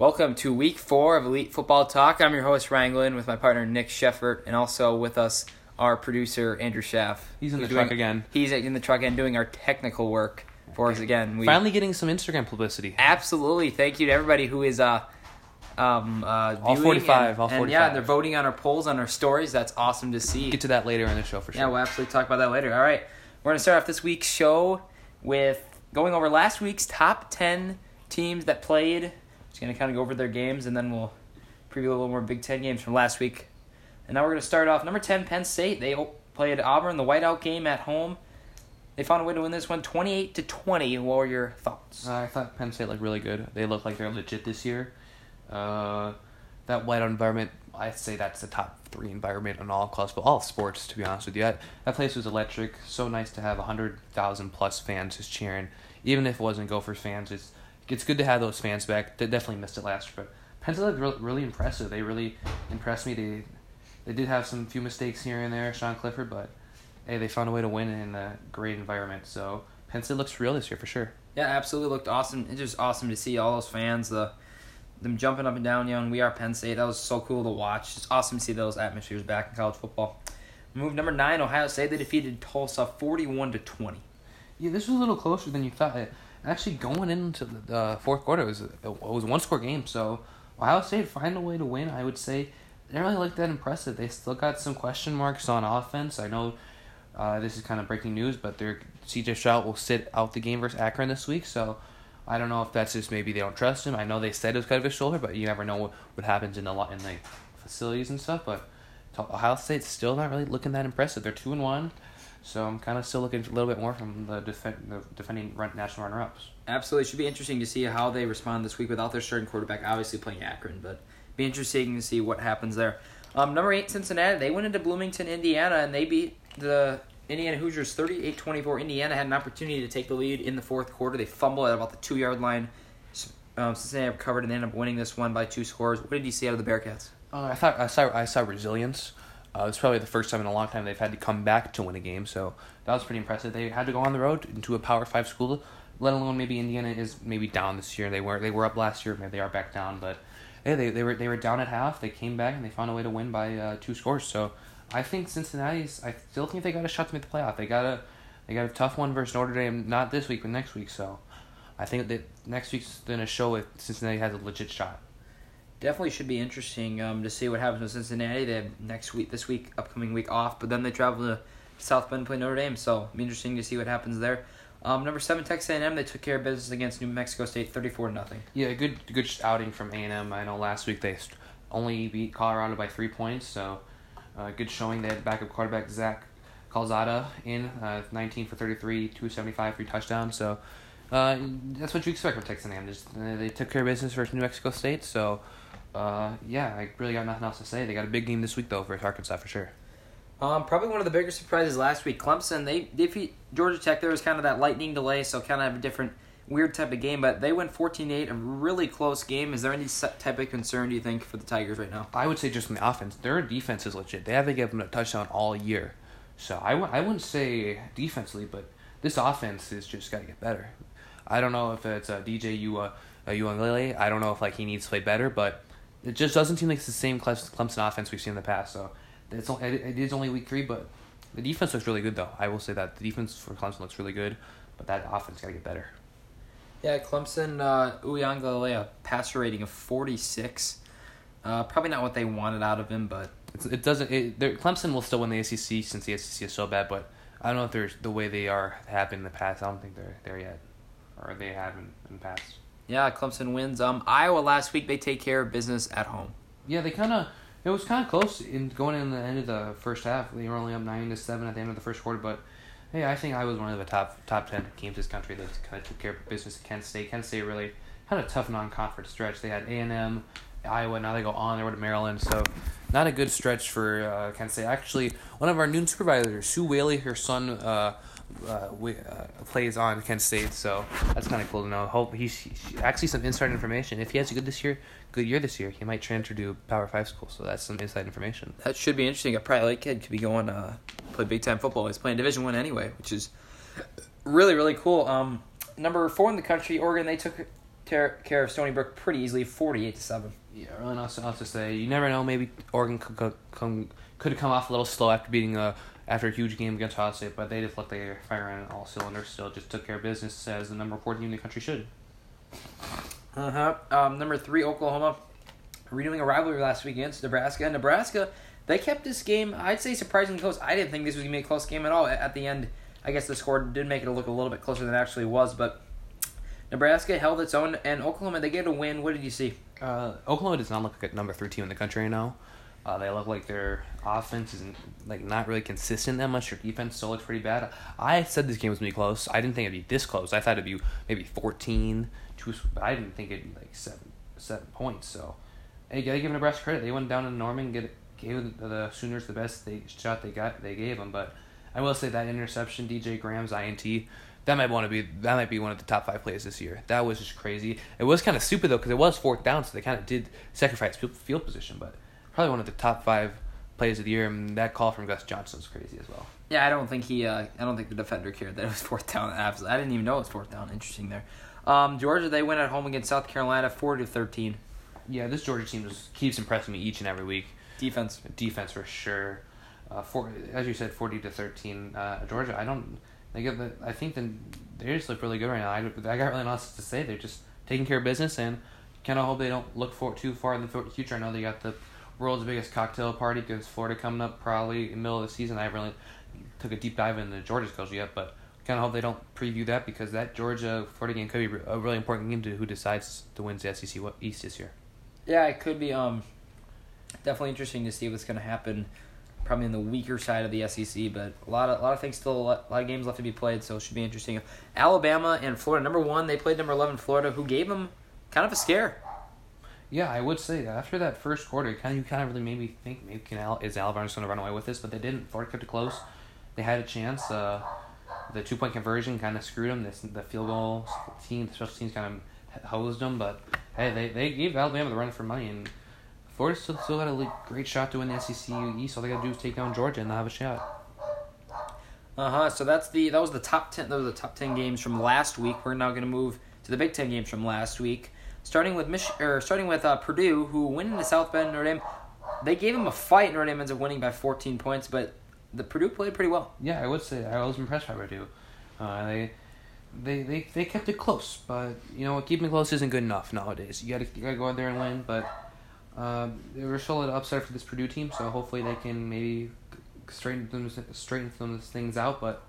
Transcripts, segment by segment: Welcome to Week 4 of Elite Football Talk. I'm your host, Wranglin, with my partner, Nick Sheffert, and also with us, our producer, Andrew Schaff. He's in the truck again. He's in the truck again doing our technical work for us again. Finally getting some Instagram publicity. Absolutely. Thank you to everybody who is all 45, all 45. And yeah, they're voting on our polls, on our stories. That's awesome to see. Get to that later in the show for sure. Yeah, we'll absolutely talk about that later. All right. We're going to start off this week's show with going over last week's top 10 teams that played. Just going to kind of go over their games, and then we'll preview a little more Big Ten games from last week. And now we're going to start off number 10, Penn State. They played Auburn, the whiteout game at home. They found a way to win this one, 28-20. What were your thoughts? I thought Penn State looked really good. They look like they're legit this year. That whiteout environment, I'd say that's the top three environment in all clubs, but all sports, to be honest with you. That place was electric. So nice to have 100,000-plus fans just cheering. Even if it wasn't Gophers fans, it's good to have those fans back. They definitely missed it last year, but Penn State looked really impressive. They really impressed me. They did have some few mistakes here and there, Sean Clifford, but hey, they found a way to win in a great environment. So Penn State looks real this year for sure. Yeah, absolutely looked awesome. It's just awesome to see all those fans, them jumping up and down, yelling, "We are Penn State." That was so cool to watch. It's awesome to see those atmospheres back in college football. Move number 9, Ohio State. They defeated Tulsa 41-20. Yeah, this was a little closer than you thought. Actually, going into the fourth quarter, it was a one-score game, so Ohio State find a way to win, I would say. They didn't really look that impressive. They still got some question marks on offense. I know this is kind of breaking news, but their CJ Stroud will sit out the game versus Akron this week, so I don't know if that's just maybe they don't trust him. I know they said it was kind of his shoulder, but you never know what happens in the facilities and stuff, but Ohio State's still not really looking that impressive. They're 2-1. So I'm kind of still looking a little bit more from the defending national runner-ups. Absolutely. It should be interesting to see how they respond this week without their starting quarterback, obviously playing Akron, but be interesting to see what happens there. Number 8, Cincinnati. They went into Bloomington, Indiana, and they beat the Indiana Hoosiers 38-24. Indiana had an opportunity to take the lead in the fourth quarter. They fumble at about the 2-yard line. Cincinnati recovered, and they ended up winning this one by 2 scores. What did you see out of the Bearcats? I saw resilience. It's probably the first time in a long time they've had to come back to win a game, so that was pretty impressive. They had to go on the road into a Power 5 school, let alone maybe Indiana is maybe down this year. They were up last year, maybe they are back down, but yeah, they were down at half. They came back and they found a way to win by 2 scores. So I think Cincinnati's. I still think they got a shot to make the playoff. They got a tough one versus Notre Dame, not this week but next week. So I think that next week's gonna show if Cincinnati has a legit shot. Definitely should be interesting to see what happens with Cincinnati. They have upcoming week off, but then they travel to South Bend to play Notre Dame, so it'll be interesting to see what happens there. Number 7, Texas A&M. They took care of business against New Mexico State, 34-0. Yeah, good outing from A&M. I know last week they only beat Colorado by 3 points, so good showing. They had backup quarterback Zach Calzada in 19 for 33, 275, 3 touchdowns. So that's what you expect from Texas A&M. They took care of business versus New Mexico State, so. I really got nothing else to say. They got a big game this week, though, for Arkansas, for sure. Probably one of the bigger surprises last week, Clemson. They defeat Georgia Tech. There was kind of that lightning delay, so kind of a different, weird type of game. But they went 14-8, a really close game. Is there any type of concern, do you think, for the Tigers right now? I would say just on the offense. Their defense is legit. They haven't given them a touchdown all year. So I wouldn't say defensively, but this offense is just got to get better. I don't know if it's DJ Uiagalelei. I don't know if he needs to play better, but it just doesn't seem like it's the same Clemson offense we've seen in the past. So it is only week 3, but the defense looks really good, though. I will say that. The defense for Clemson looks really good, but that offense got to get better. Yeah, Clemson, Uiagalelei, a passer rating of 46. Probably not what they wanted out of him, but... Clemson will still win the ACC since the ACC is so bad, but I don't know if there's the way they have been in the past. I don't think they're there yet, or they haven't in the past. Yeah, Clemson wins. Iowa last week, they take care of business at home. Yeah, it was kind of close going in the end of the first half. They were only up 9-7 at the end of the first quarter, but hey, I think Iowa's one of the top 10 teams in this country that kind of took care of business at Kent State. Kent State really had a tough non-conference stretch. They had A&M, Iowa, now they go on their way to Maryland, so not a good stretch for Kent State. Actually, one of our noon supervisors, Sue Whaley, her son, plays on Kent State, so that's kind of cool to know. Hope he actually some inside information. If he has a good year this year, he might transfer to Power 5 school. So that's some inside information. That should be interesting. A probably like kid could be going play big time football. He's playing Division I anyway, which is really really cool. Number 4 in the country, Oregon. They took care of Stony Brook pretty easily, 48-7. Yeah, really not so much to say. You never know. Maybe Oregon could come off a little slow after beating after a huge game against Ohio State, but they just let their fire on all cylinders. Still, just took care of business as the number 4 team in the country should. Number 3, Oklahoma, renewing a rivalry last week against Nebraska. And Nebraska, they kept this game, I'd say, surprisingly close. I didn't think this was going to be a close game at all. At the end, I guess the score did make it look a little bit closer than it actually was, but Nebraska held its own, and Oklahoma, they get a win. What did you see? Oklahoma does not look like a number 3 team in the country now. They look like their offense is not really consistent that much. Their defense still looks pretty bad. I said this game was going to be close. I didn't think it would be this close. I thought it would be maybe 14, but I didn't think it would be like 7 points. So, hey, got to give Nebraska credit. They went down to Norman, gave the Sooners the best shot they got. They gave them, but I will say that interception, DJ Graham's INT, that might be one of the top 5 plays this year. That was just crazy. It was kind of stupid, though, because it was 4th down, so they kind of did sacrifice field position, but probably one of the top 5 plays of the year, and that call from Gus Johnson was crazy as well. Yeah, I don't think the defender cared that it was 4th down. Absolutely, I didn't even know it was 4th down. Interesting there. Georgia, they win at home against South Carolina, 4-13. Yeah, this Georgia team just keeps impressing me each and every week. Defense for sure. As you said, 40-13. Georgia, I think they just look really good right now. I got really nothing to say. They're just taking care of business, and kind of hope they don't look too far in the future. I know they got the world's biggest cocktail party because Florida coming up probably in the middle of the season. I haven't really took a deep dive into Georgia's schedule yet, but kind of hope they don't preview that, because that Georgia-Florida game could be a really important game to who decides to win the SEC East this year. Yeah, it could be definitely interesting to see what's going to happen probably in the weaker side of the SEC, but a lot of things still, a lot of games left to be played, so it should be interesting. Alabama and Florida, number 1, they played number 11 Florida, who gave them kind of a scare. Yeah, I would say that after that first quarter, you kind of really made me think, maybe is Alabama just going to run away with this? But they didn't. Florida kept it close. They had a chance. The 2-point conversion kind of screwed them. The field goal team, the special teams kind of hosed them. But hey, they gave Alabama the run for money, and Florida still got a great shot to win the SEC East. All they got to do is take down Georgia, and they'll have a shot. So that was the top 10. Those are the top 10 games from last week. We're now going to move to the Big Ten games from last week, starting with Purdue, who went into South Bend. Notre Dame, they gave him a fight. Notre Dame ends up winning by 14 points, but the Purdue played pretty well. Yeah, I would say that. I was impressed by Purdue. They kept it close, but you know, keeping it close isn't good enough nowadays. You gotta go out there and win, but. They were still an upset for this Purdue team, so hopefully they can maybe straighten some of these things out, but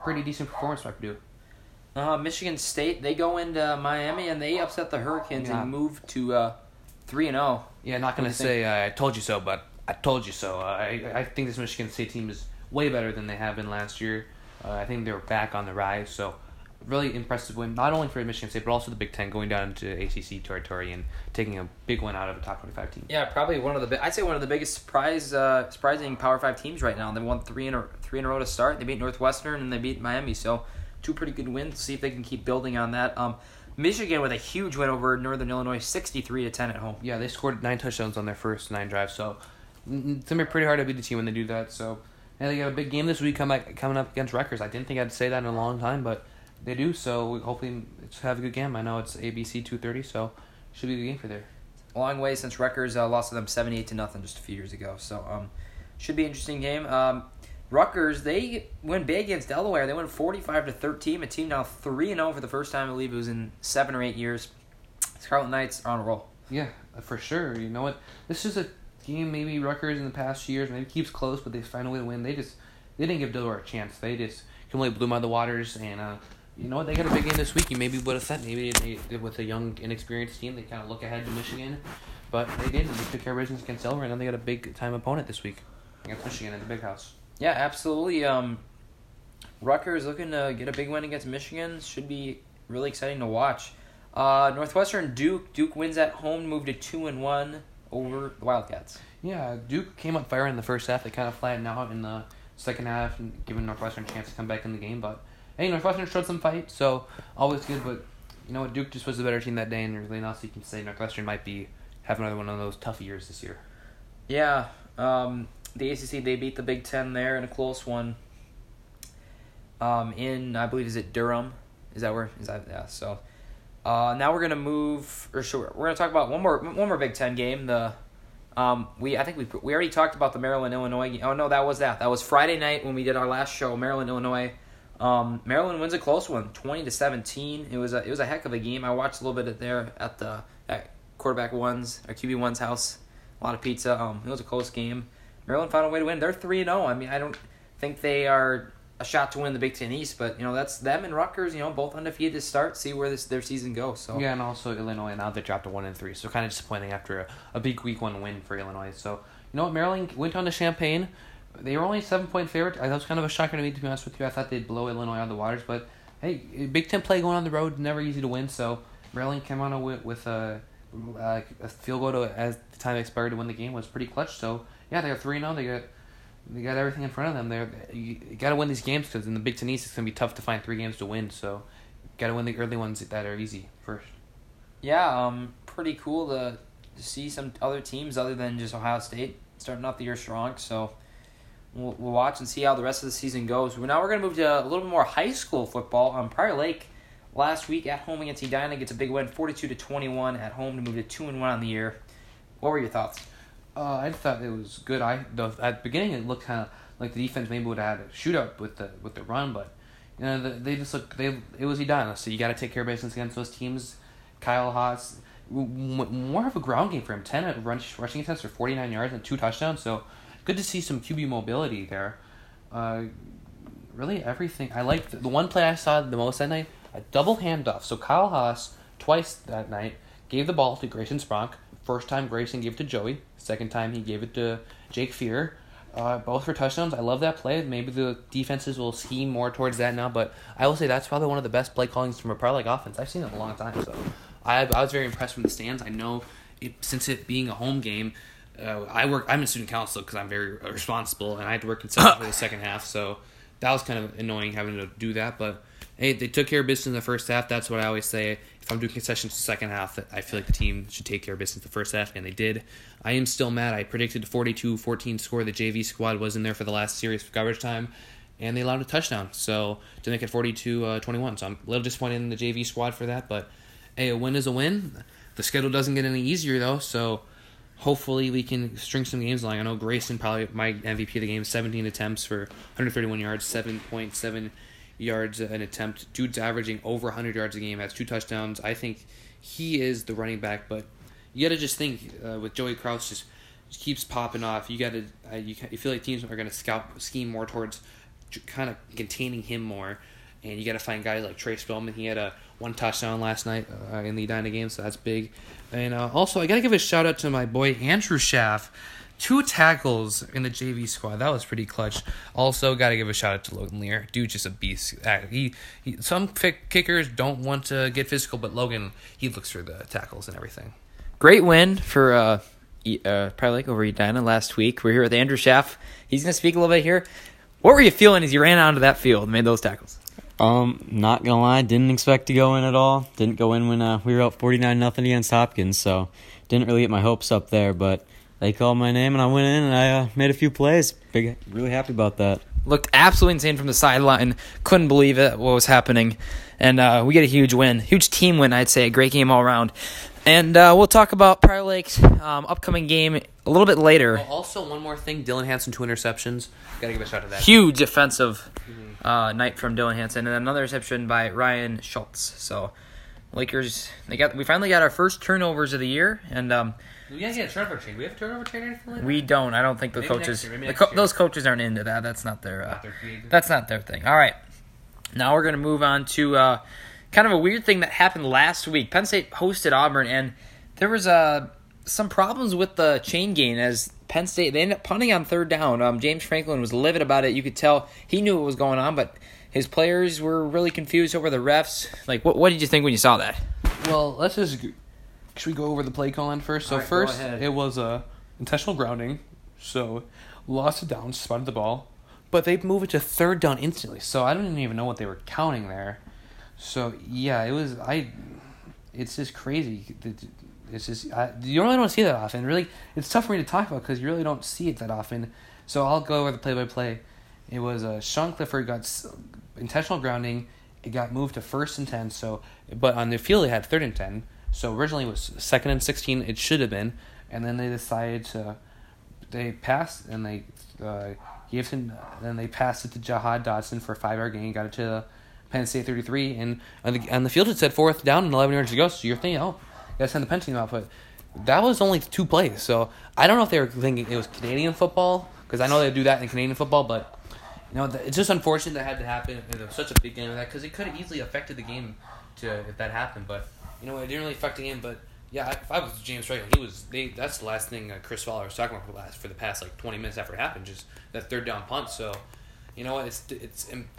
pretty decent performance by Purdue. Michigan State, they go into Miami, and they upset the Hurricanes and move to 3-0. Yeah, not going to say I told you so, but I told you so. I think this Michigan State team is way better than they have been last year. I think they were back on the rise, so really impressive win, not only for Michigan State, but also the Big Ten, going down to ACC territory and taking a big one out of a top 25 team. Yeah, probably one of the biggest surprising Power 5 teams right now. They won three in a row to start. They beat Northwestern, and they beat Miami, so two pretty good wins. See if they can keep building on that. Michigan with a huge win over Northern Illinois, 63-10 at home. Yeah, they scored 9 touchdowns on their first 9 drives, so it's going to be pretty hard to beat the team when they do that. So, and they got a big game this week coming up against Rutgers. I didn't think I'd say that in a long time, but they do, so hopefully have a good game. I know it's ABC 2:30, so should be a good game for there. A long way since Rutgers lost to them 78-0 just a few years ago, so should be an interesting game. Rutgers, they went big against Delaware. They went 45-13, a team now 3-0 for the first time, I believe it was in 7 or 8 years. Scarlet Knights are on a roll. Yeah, for sure. You know what? This is a game maybe Rutgers in the past years maybe keeps close, but they find a way to win. They didn't give Delaware a chance. They just completely blew them out of the waters, and you know what? They got a big game this week. You maybe would have thought maybe they with a young, inexperienced team, they kind of look ahead to Michigan, but they didn't. They took care of business against Delaware, and now they got a big time opponent this week against Michigan in the Big House. Yeah, absolutely. Rutgers looking to get a big win against Michigan. Should be really exciting to watch. Northwestern, Duke wins at home, moved to 2-1 over the Wildcats. Yeah, Duke came up firing in the first half. They kind of flattened out in the second half, and giving Northwestern a chance to come back in the game, but. Hey, Northwestern showed some fight, so always good, but you know what? Duke just was the better team that day, and really not so you can say Northwestern might be having another one of those tough years this year. Yeah, the ACC, they beat the Big Ten there in a close one. In, I believe, is it Durham? Is that where? Is that, yeah, so Now we're gonna move, or sure, we're gonna talk about one more Big Ten game. The I think we already talked about the Maryland Illinois. Oh no, that was Friday night when we did our last show. Maryland Illinois. Maryland wins a close one, 20-17. It was a heck of a game. I watched a little bit of there at quarterback one's or QB one's house. A lot of pizza. It was a close game. Maryland found a way to win. They're 3-0. I mean, I don't think they are a shot to win the Big Ten East, but that's them and Rutgers. Both undefeated to start. See where their season goes. So yeah, and also Illinois now they dropped to 1-3. So kind of disappointing after a big Week One win for Illinois. So Maryland went on to Champaign. They were only a 7-point favorite. That was kind of a shocker to me, to be honest with you. I thought they'd blow Illinois out of the waters, but hey, Big Ten play going on the road, never easy to win. So Maryland came on with a field goal as the time expired to win the game was pretty clutch. So yeah, they're 3-0. They got everything in front of them. You got to win these games because in the Big Ten East it's gonna be tough to find three games to win. So got to win the early ones that are easy first. Yeah, pretty cool to see some other teams other than just Ohio State starting off the year strong. So. We'll watch and see how the rest of the season goes. Now we're going to move to a little bit more high school football. Prior Lake last week at home against Edina gets a big win, 42-21 at home to move to 2-1 on the year. What were your thoughts? I thought it was good. At the beginning it looked kind of like the defense maybe would have had a shootout with the run, but it was Edina, so you got to take care of business against those teams. Kyle Haas, more of a ground game for him, 10 rushing attempts for 49 yards and 2 touchdowns. So. Good to see some QB mobility there. Really everything. I liked the one play I saw the most that night, a double handoff. So Kyle Haas, twice that night, gave the ball to Grayson Spronk. First time Grayson gave it to Joey. Second time he gave it to Jake Fear. Both for touchdowns. I love that play. Maybe the defenses will scheme more towards that now, but I will say that's probably one of the best play callings from a Prior Lake offense I've seen in a long time. So I was very impressed from the stands. I know since it being a home game, I'm in student council because I'm very responsible, and I had to work in for the second half, so that was kind of annoying having to do that. But, hey, they took care of business in the first half. That's what I always say. If I'm doing concessions in the second half, I feel like the team should take care of business in the first half, and they did. I am still mad. I predicted a 42-14 score. The JV squad was in there for the last series of garbage time, and they allowed a touchdown so to make it 42-21. So I'm a little disappointed in the JV squad for that. But, hey, a win is a win. The schedule doesn't get any easier, though, so... Hopefully we can string some games along. I know Grayson, probably my MVP of the game, 17 attempts for 131 yards, 7.7 yards an attempt. Dude's averaging over 100 yards a game, has 2 touchdowns. I think he is the running back, but you got to just think with Joey Krause just keeps popping off. You got to you feel like teams are going to scheme more towards kind of containing him more, and you got to find guys like Trey Spellman. He had 1 touchdown last night in the Edina game, so that's big. And also, I got to give a shout-out to my boy Andrew Schaff. 2 tackles in the JV squad. That was pretty clutch. Also, got to give a shout-out to Logan Lear. Dude, just a beast. Some kickers don't want to get physical, but Logan, he looks for the tackles and everything. Great win for Prior Lake over Edina last week. We're here with Andrew Schaff. He's going to speak a little bit here. What were you feeling as you ran onto that field and made those tackles? Not gonna lie, didn't expect to go in at all. Didn't go in when we were up 49-0 against Hopkins, so didn't really get my hopes up there. But they called my name and I went in and I made a few plays. Really happy about that. Looked absolutely insane from the sideline. Couldn't believe it, what was happening. And we get a huge win, huge team win, I'd say. A great game all around. And we'll talk about Prior Lake's upcoming game a little bit later. Oh, also, one more thing, Dylan Hansen, 2 interceptions. Got to give a shout out to that. Huge offensive night from Dylan Hansen, and another interception by Ryan Schultz. So, Lakers, we finally got our first turnovers of the year. And we got to get a turnover chain. Do we have a turnover chain or anything like that? We don't. I don't think the coaches. Those coaches aren't into that. That's not their. That's not their thing. All right. Now we're going to move on to. Kind of a weird thing that happened last week. Penn State hosted Auburn, and there was some problems with the chain gain as Penn State, they ended up punting on third down. James Franklin was livid about it. You could tell he knew what was going on, but his players were really confused over the refs. Like, what did you think when you saw that? Well, should we go over the play calling first? So right, first, it was intentional grounding, so lost a down, spotted the ball, but they move it to third down instantly, so I don't even know what they were counting there. So yeah, it was. It's just crazy. It's just you really don't see that often. Really, it's tough for me to talk about because you really don't see it that often. So I'll go over the play-by-play. It was Sean Clifford got intentional grounding, It got moved to 1st and 10. So, but on the field they had 3rd and 10. So originally it was 2nd and 16. It should have been, and then they decided to. They passed and they gave him. Then they passed it to Jahad Dodson for a 5-yard gain. Got it to the Penn State 33, and on the field it said 4th down and 11 yards to go. So you're thinking, oh, you gotta send the Penn team out, but that was only 2 plays. So I don't know if they were thinking it was Canadian football, because I know they do that in Canadian football, but. You know, it's just unfortunate that had to happen. It was such a big game of that, because it could have easily affected the game if that happened. But, you know, it didn't really affect the game. But, yeah, if I was James Franklin, that's the last thing Chris Waller was talking about for the past, 20 minutes after it happened, just that 3rd down punt. So, you know, it's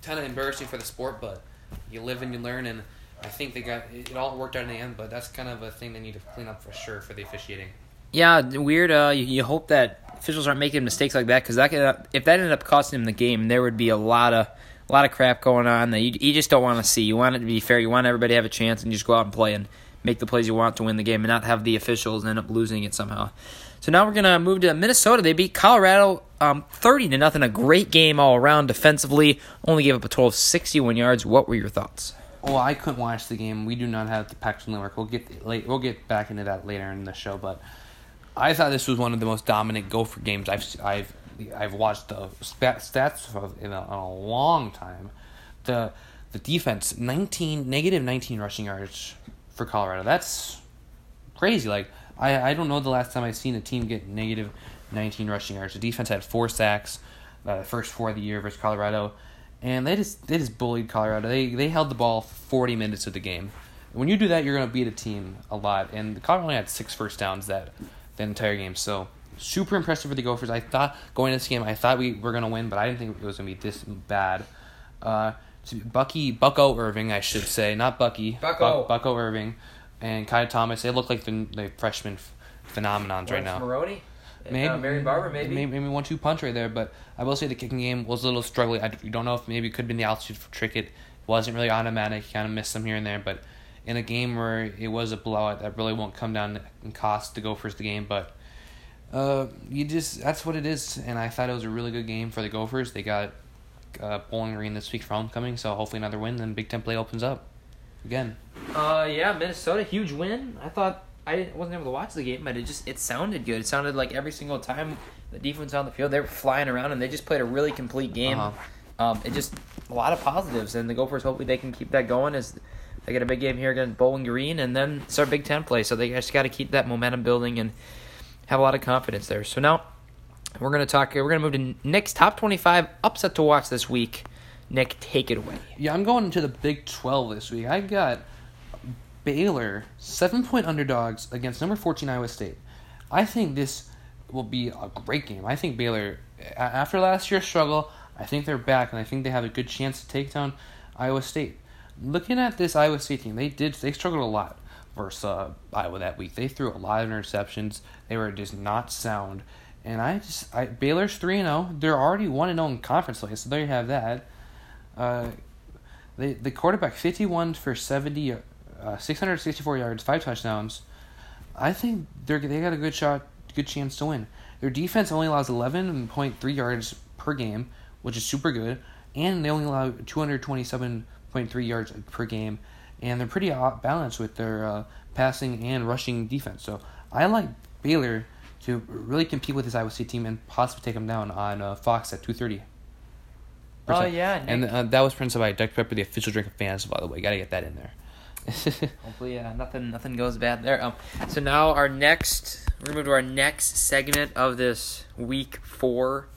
kind of embarrassing for the sport, but you live and you learn. And I think they got it all worked out in the end, but that's kind of a thing they need to clean up for sure for the officiating. Yeah, weird. You hope that officials aren't making mistakes like that, because if that ended up costing him the game, there would be a lot of crap going on that you just don't want to see. You want it to be fair. You want everybody to have a chance and just go out and play and make the plays you want to win the game, and not have the officials end up losing it somehow. So now we're going to move to Minnesota. They beat Colorado 30-0. A great game all around defensively. Only gave up a total of 61 yards. What were your thoughts? Oh, I couldn't watch the game. We do not have the Pac-12 Network. We'll get back into that later in the show, but I thought this was one of the most dominant Gopher games I've watched the stats of in a long time. The defense -19 rushing yards for Colorado. That's crazy. I don't know the last time I've seen a team get -19 rushing yards. The defense had 4 sacks, first 4 of the year versus Colorado, and they just bullied Colorado. They held the ball for 40 minutes of the game. When you do that, you're going to beat a team a lot. And the Colorado only had 6 first downs the entire game. So, super impressive for the Gophers. I thought, going into this game, I thought we were going to win, but I didn't think it was going to be this bad. Bucko Irving, I should say. Not Bucky. Bucko Irving and Kai Thomas. They look like the freshman phenomenons right now. Maroney? Mary Barber, maybe. Maybe 1-2 punch right there, but I will say the kicking game was a little struggling. I don't know if maybe it could have been the altitude for Trickett. It wasn't really automatic. He kind of missed some here and there, but in a game where it was a blowout, that really won't come down and cost the Gophers the game, but that's what it is. And I thought it was a really good game for the Gophers. They got Bowling Green this week for homecoming, so hopefully another win. Then Big Ten play opens up again. Minnesota, huge win. I thought I wasn't able to watch the game, but it sounded good. It sounded like every single time the defense on the field, they were flying around and they just played a really complete game. Uh-huh. A lot of positives, and the Gophers hopefully they can keep that going as. They got a big game here against Bowling Green, and then it's our Big Ten play. So they just got to keep that momentum building and have a lot of confidence there. So now we're going to move to Nick's top 25 upset to watch this week. Nick, take it away. Yeah, I'm going to the Big 12 this week. I got Baylor 7-point underdogs against number 14 Iowa State. I think this will be a great game. I think Baylor, after last year's struggle, I think they're back, and I think they have a good chance to take down Iowa State. Looking at this Iowa State team, they struggled a lot versus Iowa that week. They threw a lot of interceptions. They were just not sound. And Baylor's 3-0. They're already 1-0 in conference play, so there you have that. The quarterback 51 for 70, 664 yards, 5 touchdowns. I think they got a good chance to win. Their defense only allows 11.3 yards per game, which is super good, and they only allow 227.3 yards per game, and they're pretty balanced with their passing and rushing defense. So I like Baylor to really compete with this Iowa State team and possibly take them down on Fox at 2:30. Oh yeah, Nick. And that was presented by Dr Pepper, the official drink of fans. By the way, gotta get that in there. Hopefully, nothing goes bad there. So now we're gonna move to our next segment of this Week 4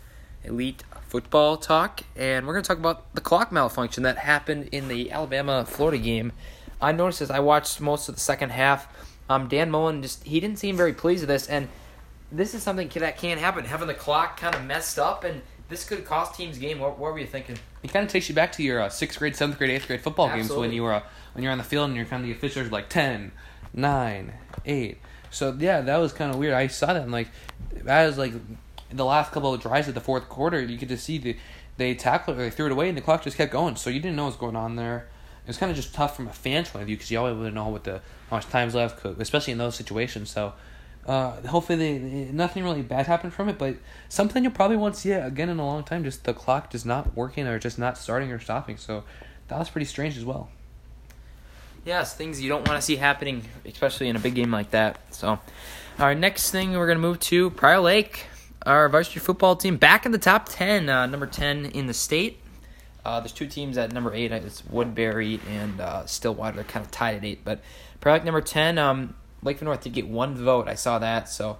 Elite Football talk, and we're going to talk about the clock malfunction that happened in the Alabama-Florida game. I noticed as I watched most of the second half, Dan Mullen, he didn't seem very pleased with this, and this is something that can happen, having the clock kind of messed up, and this could cost teams game. What were you thinking? It kind of takes you back to your 6th grade, 7th grade, 8th grade football Absolutely. Games when you're on the field and you're kind of the officials are 10, 9, 8. So, yeah, that was kind of weird. I saw that, and the last couple of drives of the 4th quarter, you could just see they tackled it, or they threw it away, and the clock just kept going. So you didn't know what was going on there. It was kind of just tough from a fan's point of view because you always wouldn't know how much time's left, especially in those situations. So hopefully nothing really bad happened from it, but something you probably won't see again in a long time. Just the clock just not working or just not starting or stopping. So that was pretty strange as well. Yes, things you don't want to see happening, especially in a big game like that. So, our next thing we're going to move to Prior Lake, our varsity football team, back in the top 10, number 10 in the state. There's two teams at number 8. It's Woodbury and Stillwater. They're kind of tied at 8. But Prior Lake number 10, Lakeville North did get one vote. I saw that. So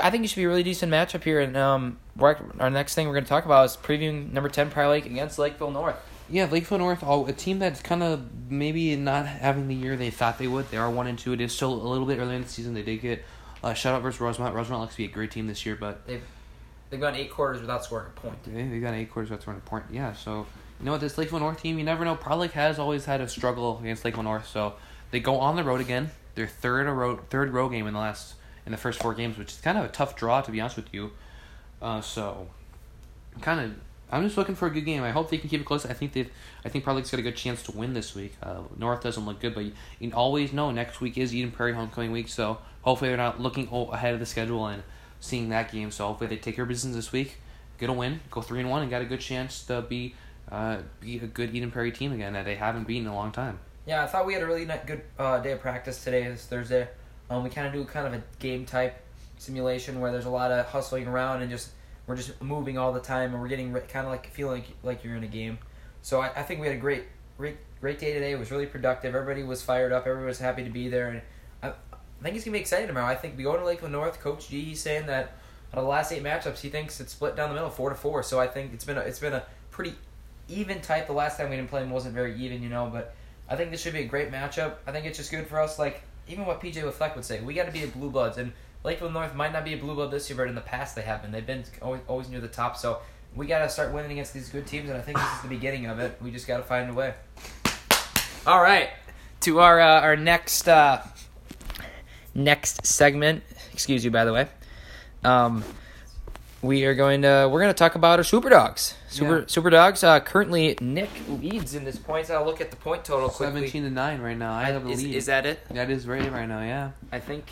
I think it should be a really decent matchup here. And our next thing we're going to talk about is previewing number 10 Prior Lake against Lakeville North. Yeah, Lakeville North, a team that's kind of maybe not having the year they thought they would. They are 1-2. It is still a little bit early in the season. They did get a shutout versus Rosemont. Rosemont looks to be a great team this year, but they've gone 8 quarters without scoring a point. They've gone 8 quarters without scoring a point. Yeah, so you know what, this Lakeville North team, you never know. Prior Lake has always had a struggle against Lakeville North, so they go on the road again. Their third road game in the first 4 games, which is kind of a tough draw, to be honest with you. I'm just looking for a good game. I hope they can keep it close. I think Prior Lake's got a good chance to win this week. North doesn't look good, but you can always know next week is Eden Prairie homecoming week, so hopefully they're not looking ahead of the schedule and seeing that game. So hopefully they take their business this week, get a win, go 3-1, and got a good chance to be a good Eden Prairie team again that they haven't beaten in a long time. Yeah, I thought we had a really good day of practice today. It's Thursday. We kind of do kind of a game type simulation where there's a lot of hustling around and just. We're just moving all the time, and we're getting kind of like feeling like you're in a game. So I think we had a great day today. It was really productive. Everybody was fired up. Everybody was happy to be there, and I think it's gonna be exciting tomorrow. I think we go to Lakeland North. Coach G, he's saying that out of the last 8 matchups, he thinks it's split down the middle, 4-4. So I think it's been a pretty even type. The last time we didn't play him wasn't very even, But I think this should be a great matchup. I think it's just good for us. Like even what PJ Fleck would say, we got to be the Blue Bloods and. Lakeville North might not be a blue blood this year, but in the past they have been. They've been always near the top, so we got to start winning against these good teams, and I think this is the beginning of it. We just got to find a way. All right, to our next segment. Excuse you, by the way. We're going to talk about our Super Dogs. Super Dogs. Currently, Nick leads in this points. I'll look at the point total quickly. 17-9 right now. I have a lead. Is that it? That is right now. Yeah. I think.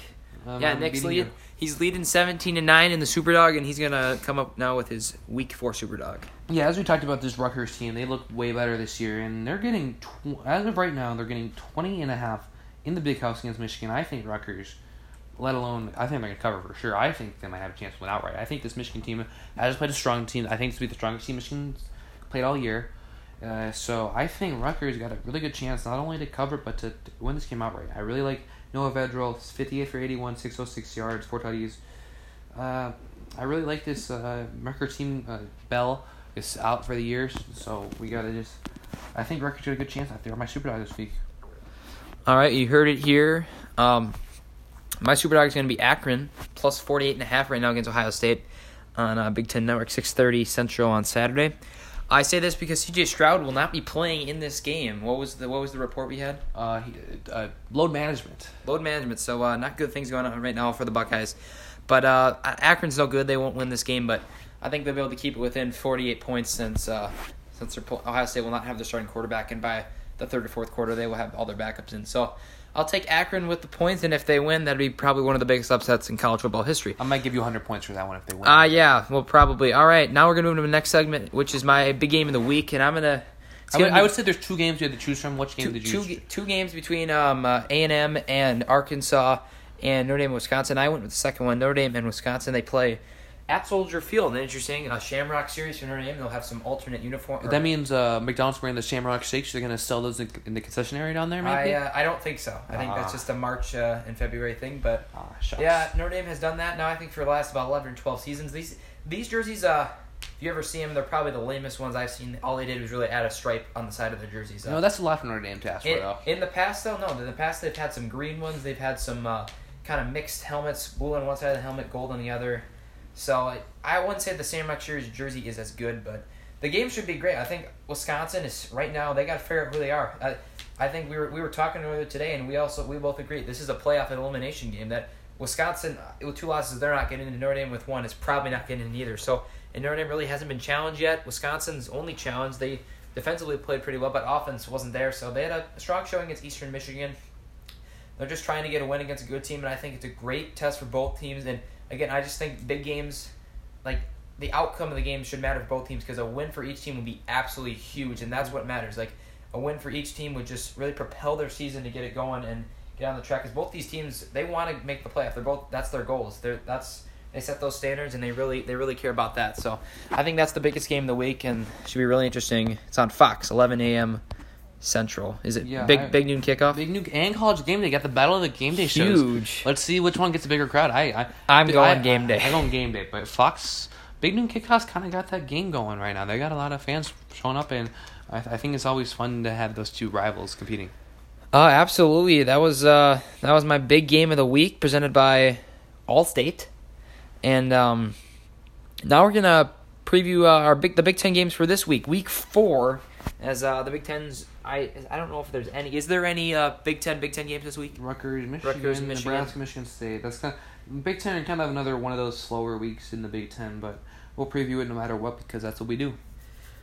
Nick's lead. He's leading 17-9 in the Superdog, and he's gonna come up now with his Week 4 Superdog. Yeah, as we talked about this Rutgers team, they look way better this year, and they're getting as of right now they're getting 20.5 in the Big House against Michigan. I think Rutgers, I think they're gonna cover for sure. I think they might have a chance to win outright. I think this Michigan team has played a strong team. I think this will be the strongest team Michigan's played all year. So I think Rutgers got a really good chance not only to cover but to win this game outright. I really like. Noah Vedrill, 58 for 81, 606 yards, 4 tutties. I really like this Rutgers team. Bell is out for the year, so we got to just... I think Rutgers got a good chance out there on my Superdog this week. All right, you heard it here. My Superdog is going to be Akron, plus 48.5 right now against Ohio State on Big Ten Network, 6:30 Central on Saturday. I say this because CJ Stroud will not be playing in this game. What was the report we had? Load management. So not good things going on right now for the Buckeyes. But Akron's no good. They won't win this game. But I think they'll be able to keep it within 48 points since Ohio State will not have their starting quarterback. And by the third or fourth quarter, they will have all their backups in. So I'll take Akron with the points. And if they win, that'd be probably one of the biggest upsets in college football history. I might give you 100 points for that one if they win. Yeah, well, probably. All right, now we're going to move to the next segment, which is my big game of the week. And I'm going to... I would say there's 2 games you had to choose from. Which game did you choose? 2 games between A&M and Arkansas and Notre Dame and Wisconsin. I went with the second one. Notre Dame and Wisconsin, they play at Soldier Field. And interesting, a Shamrock Series for Notre Dame. They'll have some alternate uniforms. That means McDonald's wearing the Shamrock Shakes. They're going to sell those in the concession area down there, maybe? I don't think so. I think that's just a March and February thing. But, yeah, Notre Dame has done that now, I think, for the last about 11 or 12 seasons. These jerseys, if you ever see them, they're probably the lamest ones I've seen. All they did was really add a stripe on the side of their jerseys. No, that's a lot for Notre Dame to ask for, though. In the past, though, no. In the past, they've had some green ones. They've had some kind of mixed helmets, blue on one side of the helmet, gold on the other. So I wouldn't say the Shamrock Series jersey is as good, but the game should be great. I think Wisconsin is right now. They got to figure out who they are. I think we were talking earlier today, and we both agreed this is a playoff elimination game. That Wisconsin with 2 losses, they're not getting into. Notre Dame with 1 is probably not getting in either. So and Notre Dame really hasn't been challenged yet. Wisconsin's only challenge. They defensively played pretty well, but offense wasn't there. So they had a strong showing against Eastern Michigan. They're just trying to get a win against a good team, and I think it's a great test for both teams. And again, I just think big games, like the outcome of the game should matter for both teams because a win for each team would be absolutely huge, and that's what matters. Like a win for each team would just really propel their season to get it going and get on the track. Because both these teams, they want to make the playoff. They're both, that's their goals. They set those standards, and they really care about that. So I think that's the biggest game of the week, and should be really interesting. It's on Fox, 11 a.m. Central. Is it big noon kickoff? Big noon and College Game Day. Got the Battle of the Game Day shows. Huge. Let's see which one gets a bigger crowd. I'm going Game Day. I'm going Game Day, but Fox Big Noon Kickoff's kind of got that game going right now. They got a lot of fans showing up, and I think it's always fun to have those two rivals competing. Absolutely. That was my big game of the week, presented by Allstate. And now we're gonna preview the Big Ten games for this week, Week 4, as the Big Ten's. I don't know if there's any. Is there any Big Ten games this week? Rutgers, Michigan, Nebraska, Michigan State. That's kind of, Big Ten, kind of another one of those slower weeks in the Big Ten, but we'll preview it no matter what because that's what we do.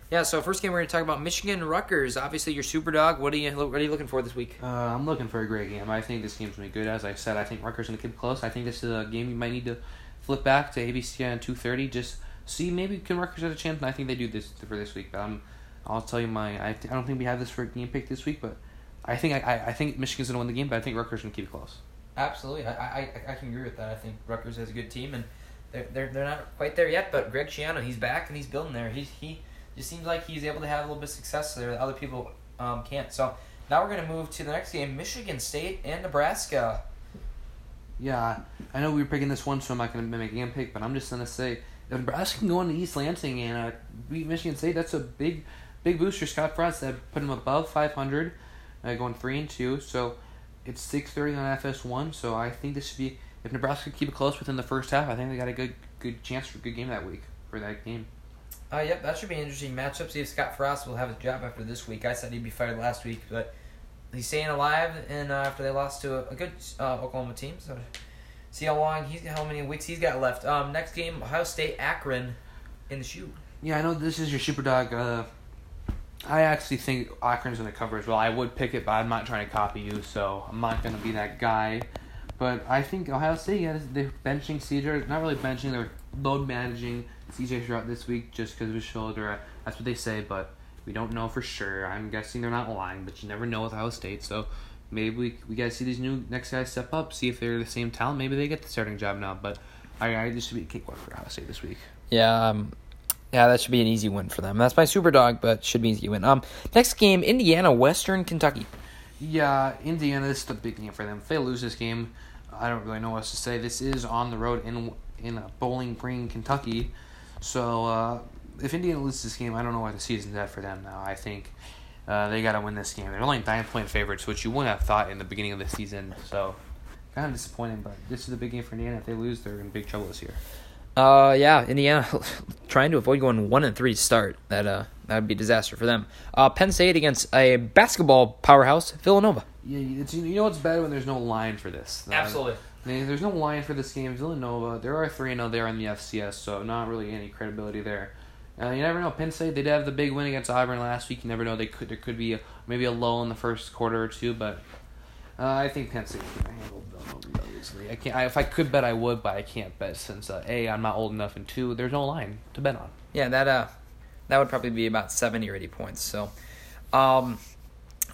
Yeah. So first game we're gonna talk about Michigan Rutgers. Obviously, your Superdog. What are you looking for this week? I'm looking for a great game. I think this game's gonna be good. As I said, I think Rutgers gonna keep close. I think this is a game you might need to flip back to ABC on 2:30. Just see, maybe can Rutgers have a chance, and I think they do this for this week. But I'll tell you I don't think we have this for a game pick this week, but I think Michigan's gonna win the game, but I think Rutgers can keep it close. Absolutely, I can agree with that. I think Rutgers has a good team, and they're not quite there yet. But Greg Schiano, he's back and he's building there. He just seems like he's able to have a little bit of success there that other people can't. So now we're gonna move to the next game: Michigan State and Nebraska. Yeah, I know we were picking this one, so I'm not going to make a game pick, but I'm just going to say, if Nebraska can go into East Lansing and beat Michigan State, that's a big, big boost for Scott Frost. That put him above 500, going 3-2. So it's 6:30 on FS1. So I think this should be, if Nebraska keep it close within the first half, I think they got a good chance for a good game that week for that game. Yep, that should be an interesting matchup. See if Scott Frost will have his job after this week. I said he'd be fired last week, but he's staying alive, and after they lost to a good Oklahoma team, so see how many weeks he's got left. Next game, Ohio State Akron in the shoe. Yeah, I know this is your super dog. I actually think Akron's gonna cover as well. I would pick it, but I'm not trying to copy you, so I'm not gonna be that guy. But I think Ohio State, they're benching CJ. Not really benching, they're load managing CJ throughout this week just because of his shoulder. That's what they say, but we don't know for sure. I'm guessing they're not lying, but you never know with Ohio State. So maybe we guys see these new next guys step up, see if they're the same talent. Maybe they get the starting job now. But I this should be a cakewalk for Ohio State this week. Yeah, that should be an easy win for them. That's my super dog, but should be an easy win. Next game, Indiana, Western Kentucky. Yeah, Indiana, this is the big game for them. If they lose this game, I don't really know what else to say. This is on the road in Bowling Green, Kentucky. So if Indiana loses this game, I don't know why the season's at for them now. I think they got to win this game. They're only 9-point favorites, which you wouldn't have thought in the beginning of the season. So kind of disappointing, but this is a big game for Indiana. If they lose, they're in big trouble this year. Yeah, Indiana trying to avoid going 1-3 to start. That would be a disaster for them. Penn State against a basketball powerhouse, Villanova. Yeah, you know what's bad when there's no line for this. Absolutely. There's no line for this game. Villanova, there are 3-0 there in the FCS, so not really any credibility there. You never know. Penn State, they did have the big win against Auburn last week. You never know. There could be maybe a lull in the first quarter or two, but I think Penn State can handle Villanova easily. If I could bet, I would, but I can't bet since A, I'm not old enough, and 2, there's no line to bet on. Yeah, that would probably be about 70 or 80 points. So,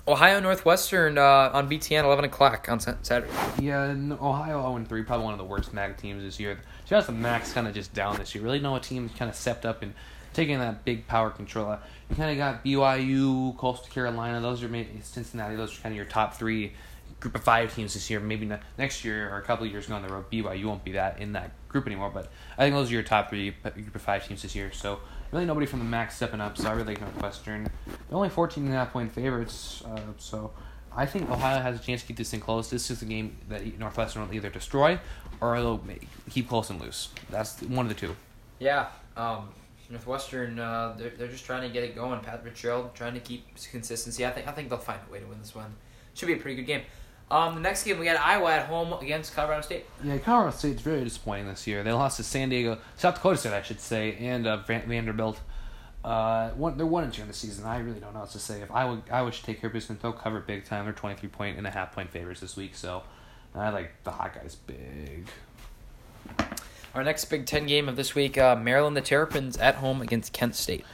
Ohio Northwestern on BTN 11:00 on Saturday. Yeah, Ohio 0-3, probably one of the worst MAC teams this year. She has the MAC's kind of just down this year. Really, no team kind of stepped up and taking that big power control. You kind of got BYU, Coastal Carolina. Those are maybe Cincinnati. Those are kind of your top three group of 5 teams this year. Maybe next year or a couple of years down the road, BYU won't be that in that group anymore. But I think those are your top three group of 5 teams this year. So really nobody from the MAC stepping up. So I really like Northwestern. They're only 14.5-point favorites. So I think Ohio has a chance to keep this thing close. This is a game that Northwestern will either destroy or they'll keep close and lose. That's one of the two. Yeah. Northwestern, they're just trying to get it going. Pat Fitzgerald trying to keep consistency. I think they'll find a way to win this one. Should be a pretty good game. The next game, we got Iowa at home against Colorado State. Yeah, Colorado State's very disappointing this year. They lost to South Dakota State, I should say, and Vanderbilt. They're 1-2 in the season. I really don't know what to say. If Iowa should take care of business, they'll cover big time. They're 23.5-point favorites this week, so I like the Hawkeyes big. Our next Big Ten game of this week, Maryland, the Terrapins at home against Kent State.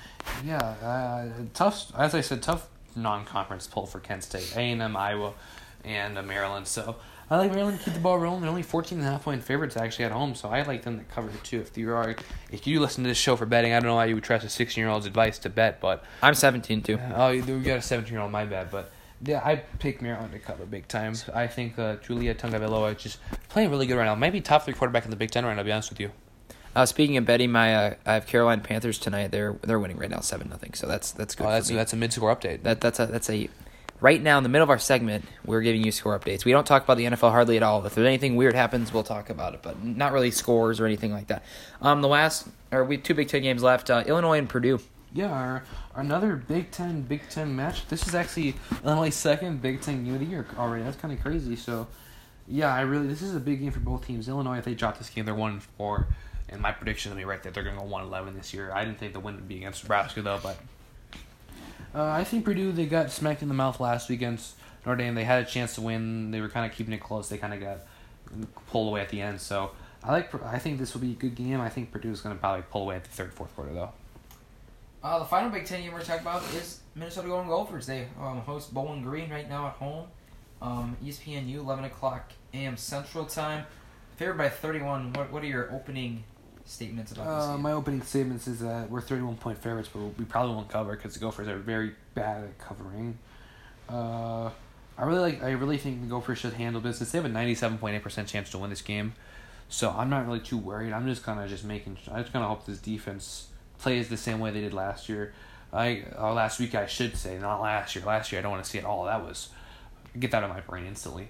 Yeah, tough. As I said, tough non-conference poll for Kent State, A&M, Iowa, and Maryland. So I like Maryland to keep the ball rolling. They're only 14.5-point favorites actually at home, so I like them to cover it too. If you listen to this show for betting, I don't know why you would trust a 16-year-old's advice to bet, but I'm 17 too. Oh, we got a 17-year-old. My bad, but yeah, I pick Maryland to cover big time. I think Taulia Tagovailoa is just playing really good right now. Maybe top three quarterback in the Big Ten right now. To be honest with you. Speaking of betting, I have Carolina Panthers tonight. They're winning right now 7-0. So that's good. Oh, that's for me. That's a mid-score update. That's a. Right now, in the middle of our segment, we're giving you score updates. We don't talk about the NFL hardly at all. If anything weird happens, we'll talk about it, but not really scores or anything like that. We have two Big Ten games left, Illinois and Purdue. Yeah, another Big Ten match. This is actually Illinois' second Big Ten game of the year already. That's kind of crazy. So, yeah, this is a big game for both teams. Illinois, if they drop this game, they're 1-4, and my prediction is going to be right there. They're going to go 1-11 this year. I didn't think the win would be against Nebraska, though, but... I think Purdue, they got smacked in the mouth last week against Notre Dame. They had a chance to win. They were kind of keeping it close. They kind of got pulled away at the end. So I think this will be a good game. I think Purdue is going to probably pull away at the third, fourth quarter, though. The final Big Ten game we're talking about is Minnesota Golden Gophers. They host Bowling Green right now at home. ESPNU, 11 o'clock a.m. Central Time. Favored by 31. What are your opening statements about this game? My opening statements is that we're 31-point favorites, but we probably won't cover because the Gophers are very bad at covering. I really think the Gophers should handle business. They have a 97.8% chance to win this game, so I'm not really too worried. I'm just kind of hope this defense plays the same way they did last year. Last week I should say, not last year. Last year I don't want to see it all. That was get that out of my brain instantly.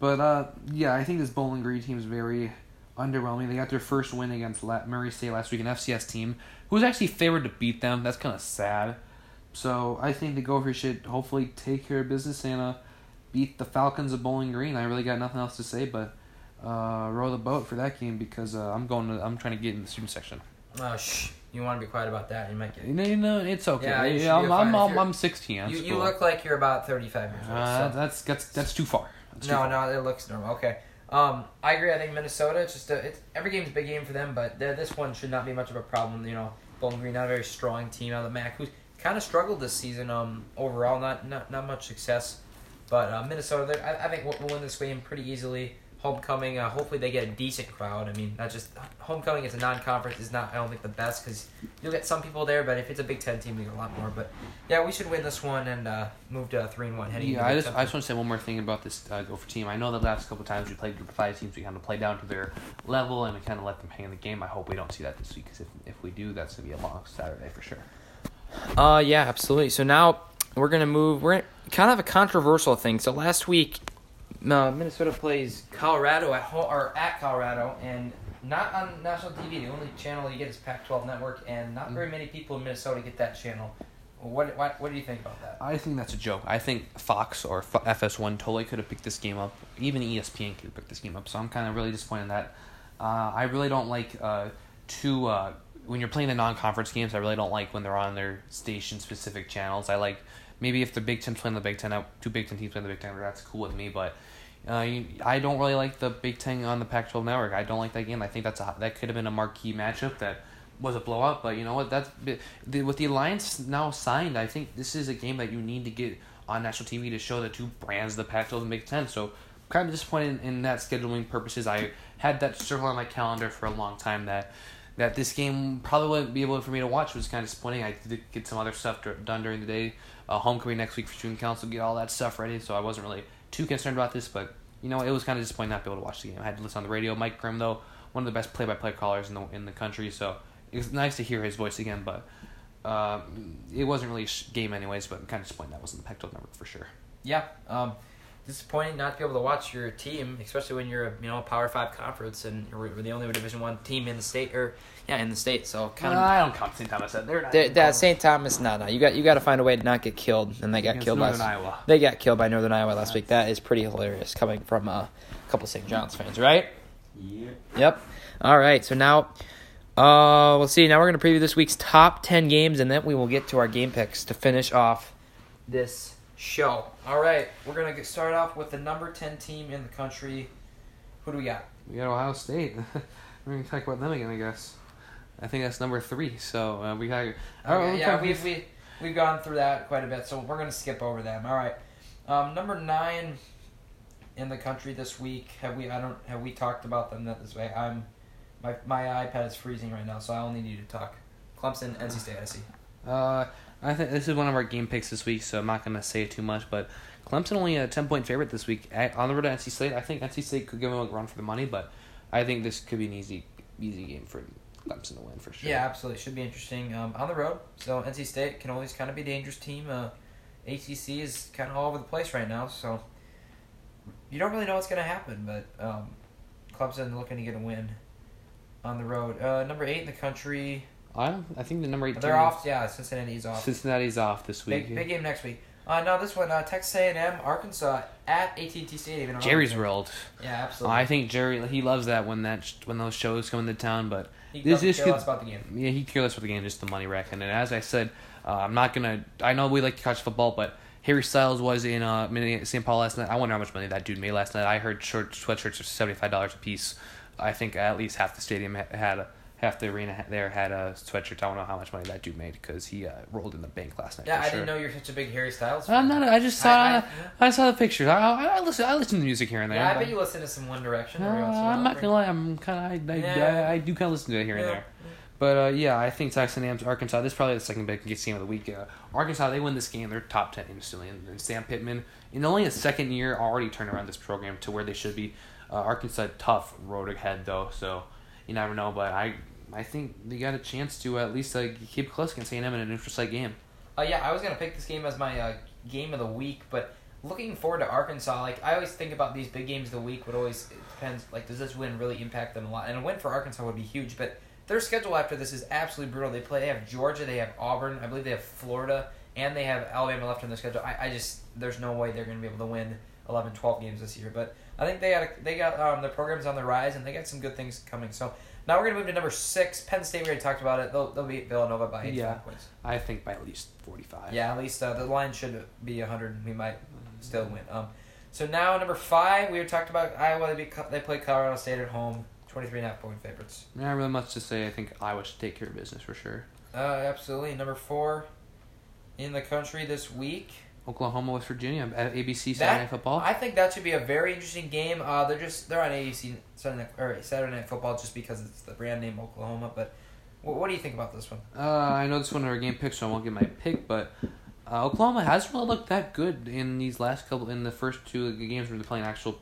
But yeah, I think this Bowling Green team is very underwhelming. They got their first win against Murray State last week, an FCS team who was actually favored to beat them. That's kind of sad. So I think the Gophers should hopefully take care of business and beat the Falcons of Bowling Green. I really got nothing else to say, but row the boat for that game because I'm trying to get in the student section. You want to be quiet about that? You might get. You know, it's okay. Yeah, I'm 16. You look like you're about 35 years old. So. That's too far. No, it looks normal. Okay. I agree. I think Minnesota. It's every game's a big game for them, but this one should not be much of a problem. You know, Bowling Green, not a very strong team out of the MAC, who's kind of struggled this season. Overall, not much success. But Minnesota, I think we'll win this game pretty easily. Homecoming. Hopefully, they get a decent crowd. I mean, not just homecoming. It's a non-conference. I don't think the best because you'll get some people there, but if it's a Big Ten team, you get a lot more. But yeah, we should win this one and move to 3-1 heading. Yeah, I just want to say one more thing about this Gopher team. I know the last couple of times we played Group of Five teams, we kind of play down to their level and we kind of let them hang in the game. I hope we don't see that this week because if we do, that's gonna be a long Saturday for sure. Yeah, absolutely. So now we're kind of a controversial thing. So last week. Minnesota plays Colorado at home, or at Colorado, and not on national TV. The only channel you get is Pac-12 Network, and not very many people in Minnesota get that channel. What do you think about that? I think that's a joke. I think Fox or FS1 totally could have picked this game up. Even ESPN could have picked this game up, so I'm kind of really disappointed in that. I really don't like when you're playing the non-conference games, I really don't like when they're on their station-specific channels. I like... Maybe if the Big Ten's playing the Big Ten, two Big Ten teams playing the Big Ten, that's cool with me. But I don't really like the Big Ten on the Pac-12 Network. I don't like that game. I think that could have been a marquee matchup that was a blowout. But you know what? With the alliance now signed, I think this is a game that you need to get on national TV to show the two brands, the Pac-12 and Big Ten. So kind of disappointed in that scheduling purposes. I had that circle on my calendar for a long time that this game probably wouldn't be able for me to watch. It was kind of disappointing. I did get some other stuff done during the day. Homecoming next week for student council, get all that stuff ready, so I wasn't really too concerned about this, but you know, it was kind of disappointing not to be able to watch the game. I had to listen on the radio. Mike Grimm, though, one of the best play-by-play callers in the country, so it was nice to hear his voice again, but it wasn't really a game anyways, but I'm kind of disappointed that wasn't the Pac-12 Network for sure. Yeah, disappointing not to be able to watch your team, especially when you're a Power 5 conference and we're the only Division I team in the state, so kind of. I don't count St. Thomas. St. Thomas, no. You got to find a way to not get killed, and they got killed last. Iowa. They got killed by Northern Iowa last week. That is pretty hilarious, coming from a couple of St. John's fans, right? Yeah. Yep. All right. So now, we'll see. Now we're gonna preview this week's top 10 games, and then we will get to our game picks to finish off this show. All right, we're going to start off with the number 10 team in the country. Who do we got? We got Ohio State. We're going to talk about them again, I guess. I think that's number 3. So we got... Okay, yeah, we We've gone through that quite a bit, so we're going to skip over them. All right. Number 9 in the country this week. Have we talked about them this way? My iPad is freezing right now, so I only need to talk. Clemson, NC State, I see. I think this is one of our game picks this week, so I'm not going to say it too much, but Clemson only a 10-point favorite this week on the road to NC State. I think NC State could give them a run for the money, but I think this could be an easy game for Clemson to win for sure. Yeah, absolutely. Should be interesting on the road. So NC State can always kind of be a dangerous team. ACC is kind of all over the place right now, so you don't really know what's going to happen, but Clemson looking to get a win on the road. Number 8 in the country. I think the number 8 team. They're off. Yeah, Cincinnati's off. Cincinnati's off this week. Big game next week. No, this one, Texas A&M, Arkansas at AT&T Stadium. Jerry's rolled. Yeah, absolutely. I think Jerry, he loves that when those shows come into town, but he doesn't care less about the game. Yeah, he cares less about the game, just the money rack. And as I said, I'm not gonna. I know we like to catch football, but Harry Styles was in St. Paul last night. I wonder how much money that dude made last night. I heard sweatshirts are $75 a piece. I think at least half the stadium half the arena there had a sweatshirt. I don't know how much money that dude made because he rolled in the bank last night. Yeah, I didn't know you're such a big Harry Styles fan. I'm not. I just saw. I saw the pictures. I listen to music here and there. Yeah, I bet you listen to some One Direction. I'm not gonna lie. I'm kind of. I do kind of listen to it here and there. But I think Texas A&M's Arkansas. This is probably the second biggest game of the week. Arkansas, they win this game. They're top 10 instantly. And Sam Pittman, in only a second year, already turned around this program to where they should be. Arkansas, tough road ahead though. So you never know, but I think they got a chance to at least keep close against A&M in an interesting game. I was going to pick this game as my game of the week, but looking forward to Arkansas, I always think about these big games of the week. It depends, does this win really impact them a lot? And a win for Arkansas would be huge, but their schedule after this is absolutely brutal. They have Georgia, they have Auburn, I believe they have Florida, and they have Alabama left on their schedule. There's no way they're going to be able to win 11, 12 games this year, but I think they got their program's on the rise, and they got some good things coming, so... Now we're going to move to number 6, Penn State. We already talked about it. They'll beat Villanova by 18 points. I think by at least 45. Yeah, at least the line should be 100. We might still win. So now number 5, we had talked about Iowa. They play Colorado State at home, 23.5-point favorites. Not really much to say. I think Iowa should take care of business for sure. Absolutely. Number 4 in the country this week. Oklahoma, West Virginia at ABC Saturday Night Football. I think that should be a very interesting game. They're on ABC Saturday Night Football just because it's the brand name Oklahoma. But what do you think about this one? I know this one our game pick, so I won't get my pick. But Oklahoma hasn't really looked that good in these in the first two games where they're playing actual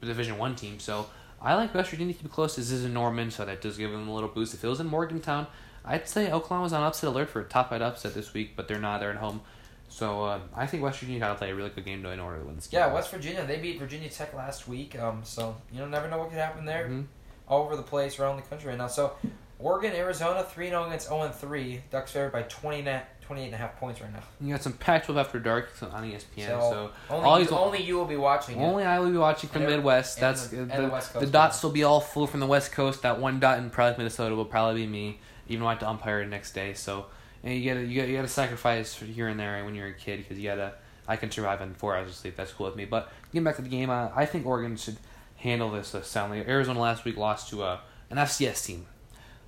Division I team. So I like West Virginia to keep close. This is in Norman, so that does give them a little boost. If it was in Morgantown, I'd say Oklahoma's on upset alert for a top-5 upset this week, but they're not. They're at home. So I think West Virginia got to play a really good game in order to win this game. Yeah, West Virginia, they beat Virginia Tech last week. So you never know what could happen there. Mm-hmm. All over the place, around the country right now. So Oregon, Arizona, 3-0 against 0-3. Ducks favored by 28.5 points right now. You got some Pac-12 After Dark on ESPN. So only you will be watching. Only I will be watching from the Midwest. And the West Coast. The dots will be all full from the West Coast. That one dot in Proud Minnesota will probably be me, even though I have to umpire the next day. So. And you gotta sacrifice here and there when you're a kid because I can survive on 4 hours of sleep. That's cool with me. But getting back to the game, I think Oregon should handle this soundly. Arizona last week lost to an FCS team.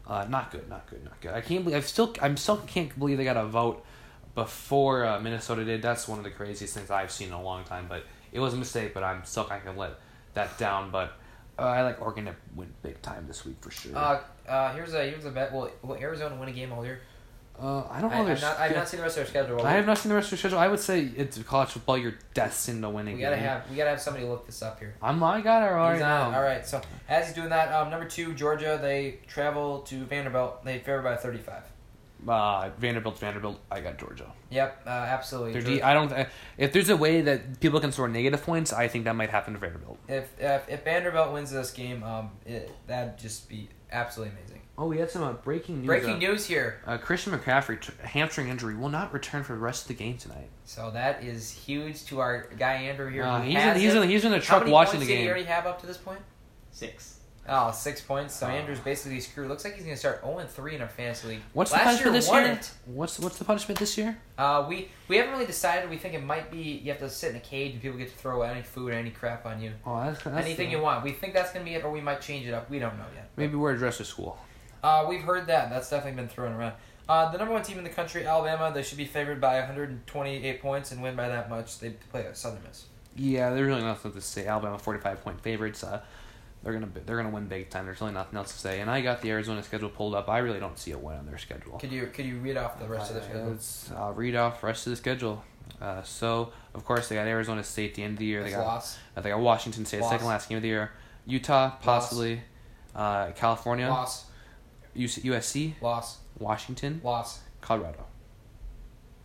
Not good. I still can't believe they got a vote before Minnesota did. That's one of the craziest things I've seen in a long time. But it was a mistake. But I'm still not gonna let that down. But I like Oregon to win big time this week for sure. Here's a bet. Will Arizona win a game all year? I don't know. I've not seen the rest of their schedule. I have not seen the rest of their schedule. I would say it's college football. You're destined to win a game. We gotta have somebody look this up here. I got it right now. All right. So as he's doing that, number 2 Georgia, they travel to Vanderbilt. They favor by 35. Vanderbilt. I got Georgia. Yep. Absolutely. If there's a way that people can score negative points, I think that might happen to Vanderbilt. If Vanderbilt wins this game, that'd just be absolutely amazing. Oh, we had some breaking news. Breaking news here. Christian McCaffrey, hamstring injury, will not return for the rest of the game tonight. So that is huge to our guy Andrew here. He's in the truck watching the game. How many points did he already have up to this point? 6. Oh, 6 points. So Andrew's basically screwed. Looks like he's going to start 0-3 in our fantasy league. What's the punishment this year? We haven't really decided. We think it might be you have to sit in a cage and people get to throw any food or any crap on you. Oh, that's anything you want. We think that's going to be it, or we might change it up. We don't know yet. Maybe we're a dress to school. We've heard that. That's definitely been thrown around. The number one team in the country, Alabama, they should be favored by 128 points and win by that much. They play at Southern Miss. Yeah, there's really nothing to say. Alabama 45-point favorites. They're gonna win big time. There's really nothing else to say. And I got the Arizona schedule pulled up. I really don't see a win on their schedule. Could you read off the rest of the schedule? I'll read off the rest of the schedule. So of course they got Arizona State at the end of the year. They got Washington State, second last game of the year. Utah possibly. California. Loss. USC. Loss. Washington. Loss. Colorado.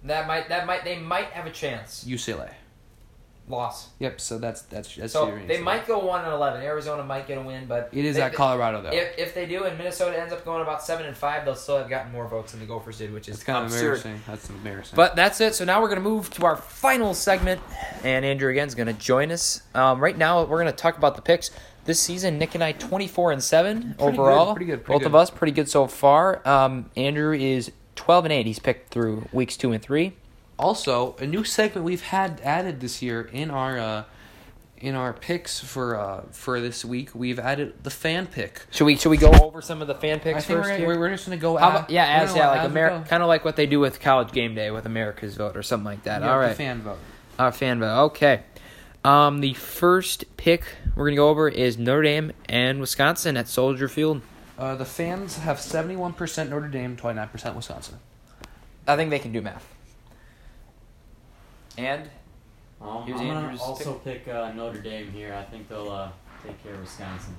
They might have a chance. UCLA. Loss. Yep. So that's so they might go 1-11. Arizona might get a win, but it is at Colorado though. If they do, and Minnesota ends up going about 7-5, they'll still have gotten more votes than the Gophers did, which is kind of embarrassing. That's embarrassing. But that's it. So now we're gonna move to our final segment, and Andrew again is gonna join us. Right now we're gonna talk about the picks this season. Nick and I 24-7 overall. Pretty good. Of us pretty good so far. Andrew is 12-8. He's picked through weeks 2 and 3. Also, a new segment we've had added this year in our picks for this week. We've added the fan pick. Should we go over some of the fan picks first? We're just gonna go out. Kind of like what they do with College Game Day with America's Vote or something like that. Yeah, all right, the fan vote. Our fan vote. Okay. The first pick we're gonna go over is Notre Dame and Wisconsin at Soldier Field. The fans have 71% Notre Dame, 29% Wisconsin. I think they can do math. And here's I'm going to also pick Notre Dame here. I think they'll take care of Wisconsin.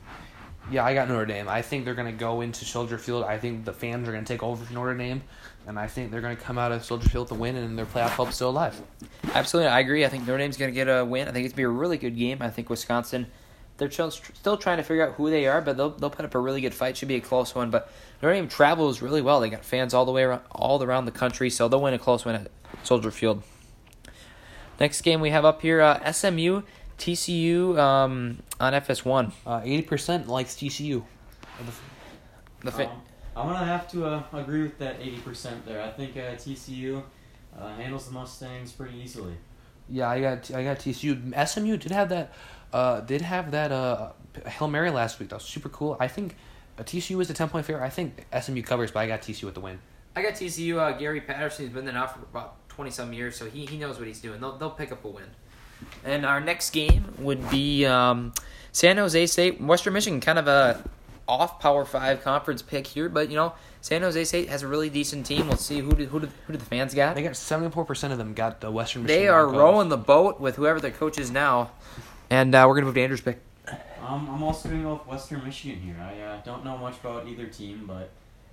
Yeah, I got Notre Dame. I think they're going to go into Soldier Field. I think the fans are going to take over for Notre Dame, and I think they're going to come out of Soldier Field to win, and their playoff hope's still alive. Absolutely, I agree. I think Notre Dame's going to get a win. I think it's going to be a really good game. I think Wisconsin, they're still trying to figure out who they are, but they'll put up a really good fight. Should be a close one, but Notre Dame travels really well. They got fans all around the country, so they'll win a close win at Soldier Field. Next game we have up here, SMU, TCU on FS1. 80% likes TCU. I'm going to have to agree with that 80% there. I think TCU handles the Mustangs pretty easily. Yeah, I got TCU. SMU did have that Hail Mary last week. That was super cool. I think TCU is a 10-point favorite. I think SMU covers, but I got TCU with the win. I got TCU. Gary Patterson has been there now for about 20-some years, so he knows what he's doing. They'll pick up a win. And our next game would be San Jose State, Western Michigan, kind of a off Power 5 conference pick here, but San Jose State has a really decent team. We'll see who do the fans got. They got 74% of them got the Western Michigan. They are rowing the boat with whoever their coach is now, and we're going to move to Andrew's pick. I'm also going to go with Western Michigan here. I don't know much about either team, but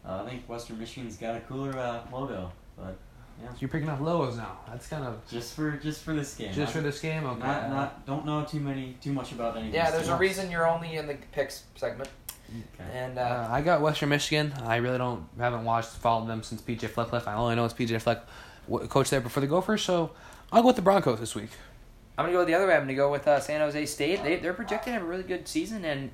I think Western Michigan's got a cooler logo, but... Yeah. So you're picking up logos now. That's kind of just for this game. Just for this game, okay. Don't know too much about anything. Yeah, there's a reason you're only in the picks segment. Okay. And I got Western Michigan. I really haven't followed them since PJ Fleck left. I only know it's PJ Fleck, coach there before the Gophers. So I'll go with the Broncos this week. I'm gonna go the other way. I'm gonna go with San Jose State. They're projected to have a really good season, and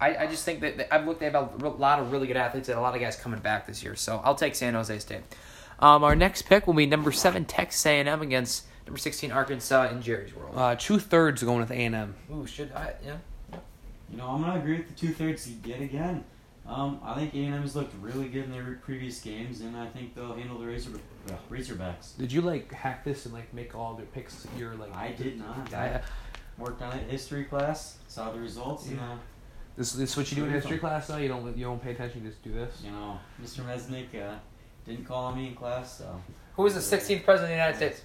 I just think that they have a lot of really good athletes and a lot of guys coming back this year. So I'll take San Jose State. Our next pick will be number 7 Texas A&M against number 16 Arkansas in Jerry's World. 2/3 going with A&M. Ooh, should I? Yeah. I'm gonna agree with the 2/3 yet again. I think A&M has looked really good in their previous games, and I think they'll handle the Razorbacks. Did you hack this and make all their picks your I did not. I worked on it in history class, saw the results, yeah. And this is what you do in history class though. You don't pay attention. You just do this. Mr. Mesnick. Didn't call on me in class, so... Who was the 16th president of the United States?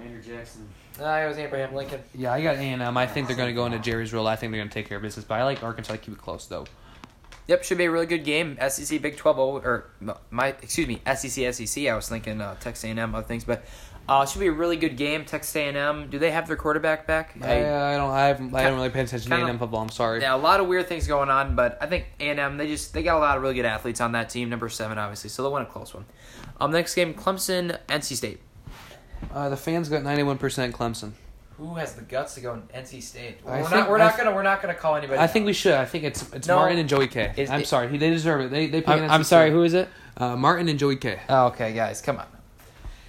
Andrew Jackson. It was Abraham Lincoln. Yeah, I got A&M. I think they're going to go into Jerry's World. I think they're going to take care of business. But I like Arkansas to keep it close, though. Yep, should be a really good game. SEC Big 12... SEC. I was thinking Texas A&M, other things. But should be a really good game. Texas A&M. Do they have their quarterback back? I don't really pay attention to A&M football. I'm sorry. Yeah, a lot of weird things going on, but I think A&M, they got a lot of really good athletes on that team. Number 7, obviously, so they'll win a close one. Next game, Clemson, NC State. The fans got 91% Clemson. Who has the guts to go in NC State? We're not gonna call anybody. I think we should. I think it's Martin and Joey K. Sorry, they deserve it. They pick NC State. Sorry, who is it? Martin and Joey K. Oh, okay, guys, come on.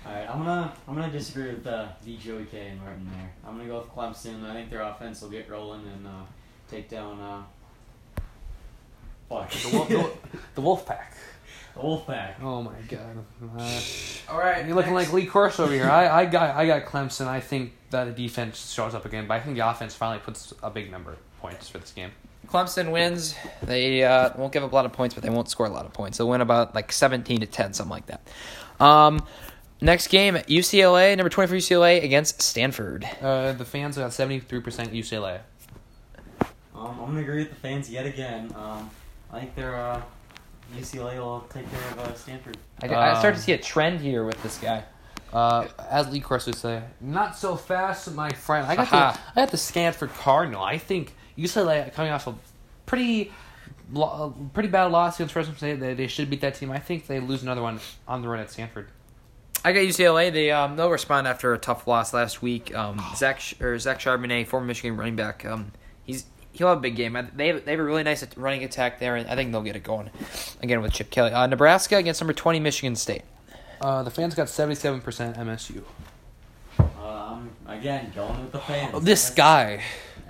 All right, I'm gonna disagree with the Joey K and Martin there. I'm gonna go with Clemson. I think their offense will get rolling and take down the Wolf Pack. Wolfpack. Oh my God. All right. You're looking like Lee Corso over here. I got Clemson. I think that the defense shows up again, but I think the offense finally puts a big number of points for this game. Clemson wins. They won't give up a lot of points, but they won't score a lot of points. They'll win about like 17-10, something like that. Next game, UCLA, number 24 UCLA against Stanford. The fans are at 73% UCLA. I'm going to agree with the fans yet again. I think they're UCLA will take care of Stanford. I start to see a trend here with this guy. As Lee Corso would say, not so fast, my friend. I got the Stanford Cardinal. I think UCLA coming off a pretty bad loss against Fresno State. They should beat that team. I think they lose another one on the road at Stanford. I got UCLA. They'll respond after a tough loss last week. Zach Charbonnet, former Michigan running back. He'll have a big game. They have a really nice running attack there, and I think they'll get it going again with Chip Kelly. Nebraska against number 20 Michigan State. The fans got 77% MSU. Again, going with the fans. Oh, this guy.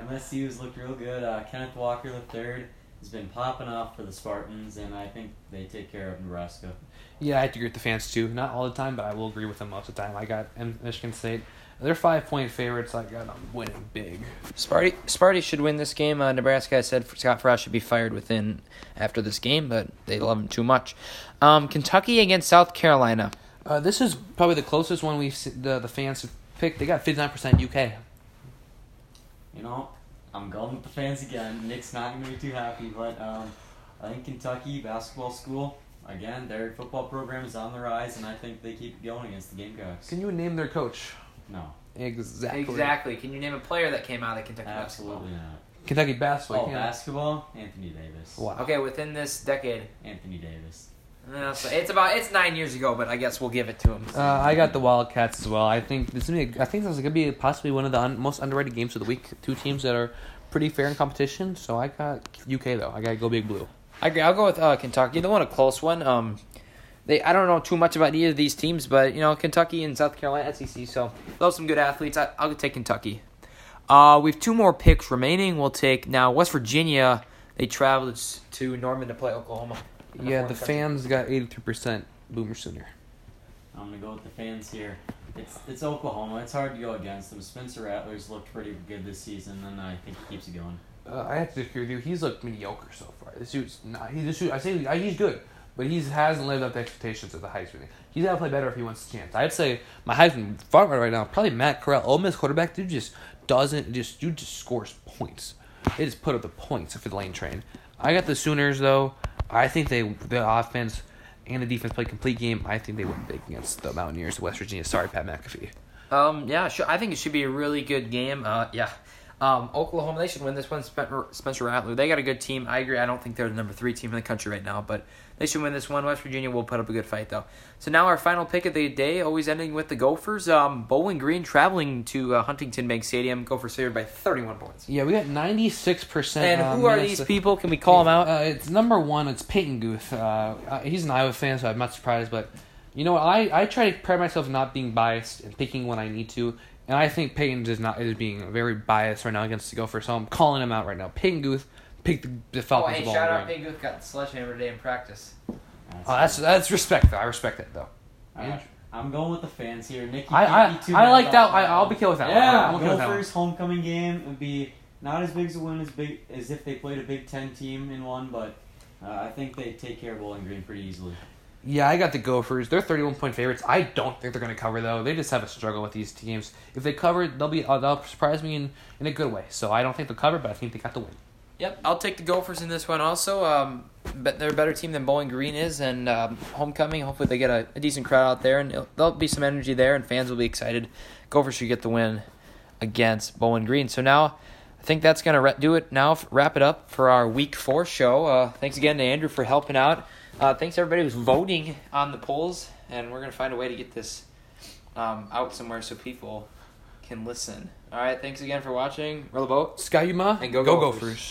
MSU's looked real good. Kenneth Walker III has been popping off for the Spartans, and I think they take care of Nebraska. Yeah, I have to agree with the fans too. Not all the time, but I will agree with them most of the time. I got Michigan State. They're 5-point favorites. I got them winning big. Sparty should win this game. Nebraska, I said Scott Frost should be fired after this game, but they love him too much. Kentucky against South Carolina. This is probably the closest one the fans have picked. They got 59% UK. You know, I'm going with the fans again. Nick's not going to be too happy, but I think Kentucky basketball school, again, their football program is on the rise, and I think they keep going against the Gamecocks. Can you name their coach? No. Exactly. Can you name a player that came out of Kentucky Absolutely basketball? Not. Kentucky basketball. Oh, basketball? Anthony Davis. Wow. Okay, within this decade. Anthony Davis. So it's 9 years ago, but I guess we'll give it to him. I got the Wildcats as well. I think this is gonna be possibly one of the most underrated games of the week. Two teams that are pretty fair in competition. So I got UK though. I gotta go Big Blue. I agree. I'll go with Kentucky. They won a close one. I don't know too much about either of these teams, but you know Kentucky and South Carolina SEC, so they'll have some good athletes. I'll take Kentucky. We have two more picks remaining. We'll take now West Virginia. They traveled to Norman to play Oklahoma. Yeah, the fans got 83% Boomer Sooner. I'm gonna go with the fans here. It's Oklahoma. It's hard to go against them. Spencer Rattler's looked pretty good this season, and I think he keeps it going. I have to agree with you. He's looked mediocre so far. This dude's not. He's good. But he hasn't lived up to expectations of the Heisman. He's got to play better if he wants the chance. I'd say my Heisman favorite right now, probably Matt Corral, Ole Miss quarterback. Dude just scores points. They just put up the points for the lane train. I got the Sooners though. I think the offense and the defense play complete game. I think they win big against the Mountaineers of West Virginia. Sorry, Pat McAfee. Yeah. I think it should be a really good game. Yeah. Oklahoma, they should win this one. Spencer Rattler, they got a good team. I agree. I don't think they're the number 3 team in the country right now, but they should win this one. West Virginia will put up a good fight, though. So now our final pick of the day, always ending with the Gophers. Bowling Green traveling to Huntington Bank Stadium. Gophers favored by 31 points. Yeah, we got 96%. And who are these people? Can we call them out? It's number 1. It's Peyton Guth. He's an Iowa fan, so I'm not surprised. But, you know, I try to pride myself on not being biased and picking when I need to. And I think Peyton is being very biased right now against the Gophers, so I'm calling him out right now. Peyton Guth picked the Falcons. Oh, hey, shout out Peyton Guth, got the sledgehammer today in practice. That's respect though. I respect that though. Right. I'm going with the fans here. Nick, I like that. I'll be cool with that. Yeah, Gophers homecoming game would be not as big as a win as if they played a Big Ten team in one, but I think they take care of Bowling Green pretty easily. Yeah, I got the Gophers. They're 31-point favorites. I don't think they're going to cover, though. They just have a struggle with these teams. If they cover, they'll surprise me in a good way. So I don't think they'll cover, but I think they got the win. Yep, I'll take the Gophers in this one also. But they're a better team than Bowling Green is, and homecoming, hopefully they get a decent crowd out there, and there'll be some energy there, and fans will be excited. Gophers should get the win against Bowling Green. So now I think that's going to do it now. Wrap it up for our Week 4 show. Thanks again to Andrew for helping out. Thanks everybody who's voting on the polls, and we're going to find a way to get this out somewhere so people can listen. All right, thanks again for watching. Roll the boat. Skyuma. And go Gophers.